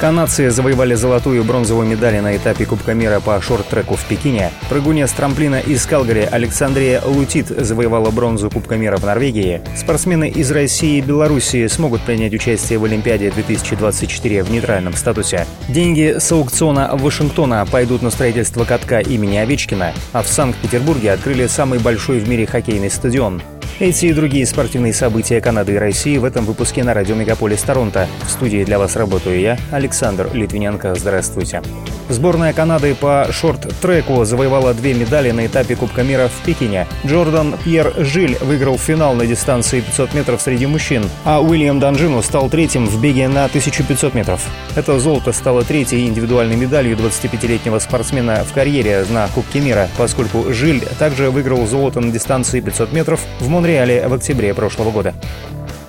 Канадцы завоевали золотую и бронзовую медали на этапе Кубка мира по шорт-треку в Пекине. Прыгунья с трамплина из Калгари Александрия Лутит завоевала бронзу Кубка мира в Норвегии. Спортсмены из России и Белоруссии смогут принять участие в Олимпиаде 2024 в нейтральном статусе. Деньги с аукциона Вашингтона пойдут на строительство катка имени Овечкина, а в Санкт-Петербурге открыли самый большой в мире хоккейный стадион. Эти и другие спортивные события Канады и России в этом выпуске на радио «Мегаполис Торонто». В студии для вас работаю я, Александр Литвиненко. Здравствуйте. Сборная Канады по шорт-треку завоевала 2 медали на этапе Кубка мира в Пекине. Джордан Пьер Жиль выиграл финал на дистанции 500 метров среди мужчин, а Уильям Данжину стал третьим в беге на 1500 метров. Это золото стало третьей индивидуальной медалью 25-летнего спортсмена в карьере на Кубке мира, поскольку Жиль также выиграл золото на дистанции 500 метров в Монреале в октябре прошлого года.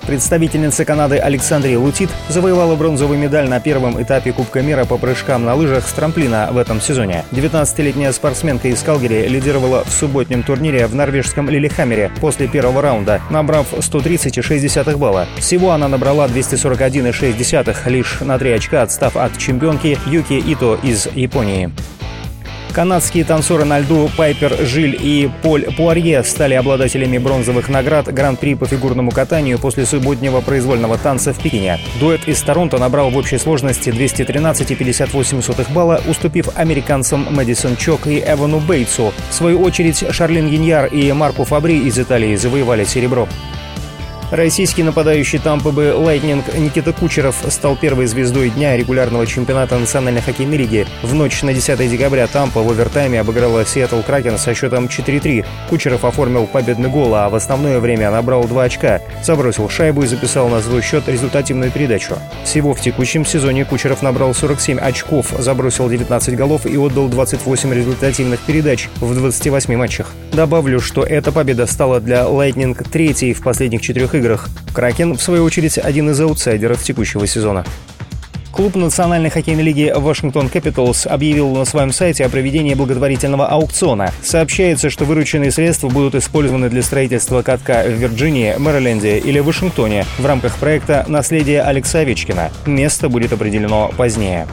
Представительница Канады Александрия Лутит завоевала бронзовую медаль на первом этапе Кубка мира по прыжкам на лыжах с трамплина в этом сезоне. 19-летняя спортсменка из Калгари лидировала в субботнем турнире в норвежском Лиллехаммере после первого раунда, набрав 130,6 балла. Всего она набрала 241,6, лишь на 3 очка отстав от чемпионки Юки Ито из Японии. Канадские танцоры на льду Пайпер Жиль и Поль Пуарье стали обладателями бронзовых наград Гран-при по фигурному катанию после субботнего произвольного танца в Пекине. Дуэт из Торонто набрал в общей сложности 213,58 балла, уступив американцам Мэдисон Чок и Эвану Бейтсу. В свою очередь Шарлин Гиньяр и Марку Фабри из Италии завоевали серебро. Российский нападающий Тампы Лайтнинг Никита Кучеров стал первой звездой дня регулярного чемпионата Национальной хоккейной лиги. В ночь на 10 декабря Тампа в овертайме обыграла Сиэтл Кракен со счетом 4-3. Кучеров оформил победный гол, а в основное время набрал 2 очка, забросил шайбу и записал на свой счет результативную передачу. Всего в текущем сезоне Кучеров набрал 47 очков, забросил 19 голов и отдал 28 результативных передач в 28 матчах. Добавлю, что эта победа стала для Лайтнинг третьей в последних 4 играх. Кракен, в свою очередь, один из аутсайдеров текущего сезона. Клуб Национальной хоккейной лиги «Вашингтон Кэпитолс» объявил на своем сайте о проведении благотворительного аукциона. Сообщается, что вырученные средства будут использованы для строительства катка в Вирджинии, Мэриленде или Вашингтоне в рамках проекта «Наследие Алекса Овечкина». Место будет определено позднее.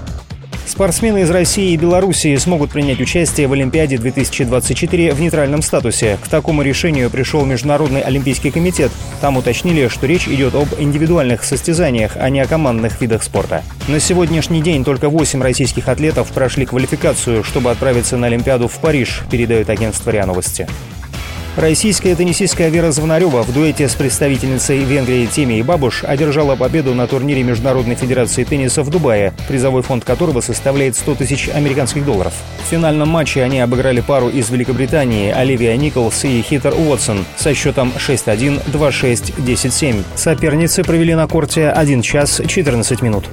Спортсмены из России и Белоруссии смогут принять участие в Олимпиаде 2024 в нейтральном статусе. К такому решению пришел Международный олимпийский комитет. Там уточнили, что речь идет об индивидуальных состязаниях, а не о командных видах спорта. На сегодняшний день только 8 российских атлетов прошли квалификацию, чтобы отправиться на Олимпиаду в Париж, передает агентство РИА Новости. Российская теннисистка Вера Звонарева в дуэте с представительницей Венгрии Тимеа Бабош одержала победу на турнире Международной федерации тенниса в Дубае, призовой фонд которого составляет 100 тысяч американских долларов. В финальном матче они обыграли пару из Великобритании Оливия Николс и Хитер Уотсон со счетом 6-1, 2-6, 10-7. Соперницы провели на корте 1 час 14 минут.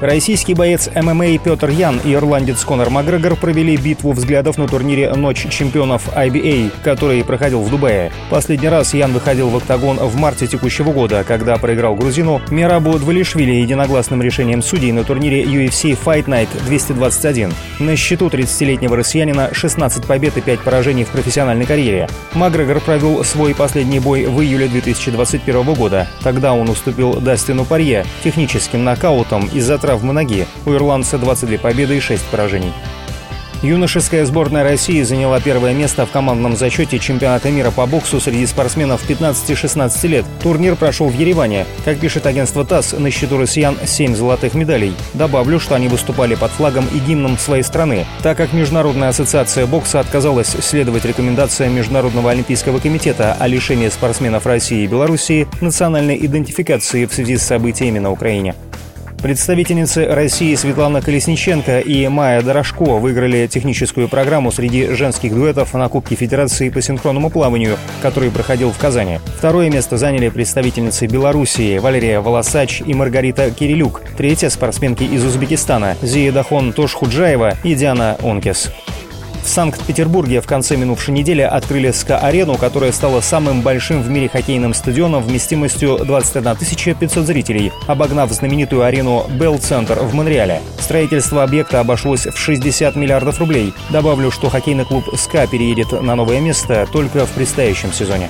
Российский боец ММА Петр Ян и ирландец Конор Макгрегор провели битву взглядов на турнире «Ночь чемпионов IBA», который проходил в Дубае. Последний раз Ян выходил в октагон в марте текущего года, когда проиграл грузину Мерабу Двалишвили единогласным решением судей на турнире UFC Fight Night 221. На счету 30-летнего россиянина 16 побед и 5 поражений в профессиональной карьере. Макгрегор провел свой последний бой в июле 2021 года. Тогда он уступил Дастину Парье техническим нокаутом из-за травмы ноги. У ирландца 22 победы и 6 поражений. Юношеская сборная России заняла первое место в командном зачете чемпионата мира по боксу среди спортсменов 15-16 лет. Турнир прошел в Ереване. Как пишет агентство ТАСС, на счету россиян 7 золотых медалей. Добавлю, что они выступали под флагом и гимном своей страны, так как Международная ассоциация бокса отказалась следовать рекомендациям Международного олимпийского комитета о лишении спортсменов России и Белоруссии национальной идентификации в связи с событиями на Украине. Представительницы России Светлана Колесниченко и Майя Дорошко выиграли техническую программу среди женских дуэтов на Кубке Федерации по синхронному плаванию, который проходил в Казани. Второе место заняли представительницы Белоруссии Валерия Волосач и Маргарита Кирилюк. Третье – спортсменки из Узбекистана Зия Дахон Тошхуджаева и Диана Онкес. В В Санкт-Петербурге в конце минувшей недели открыли СКА-арену, которая стала самым большим в мире хоккейным стадионом вместимостью 21 500 зрителей, обогнав знаменитую арену «Белл-центр» в Монреале. Строительство объекта обошлось в 60 миллиардов рублей. Добавлю, что хоккейный клуб «СКА» переедет на новое место только в предстоящем сезоне.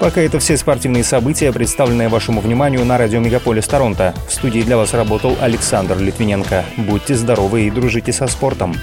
Пока это все спортивные события, представленные вашему вниманию на радио «Мегаполис Торонто». В студии для вас работал Александр Литвиненко. Будьте здоровы и дружите со спортом.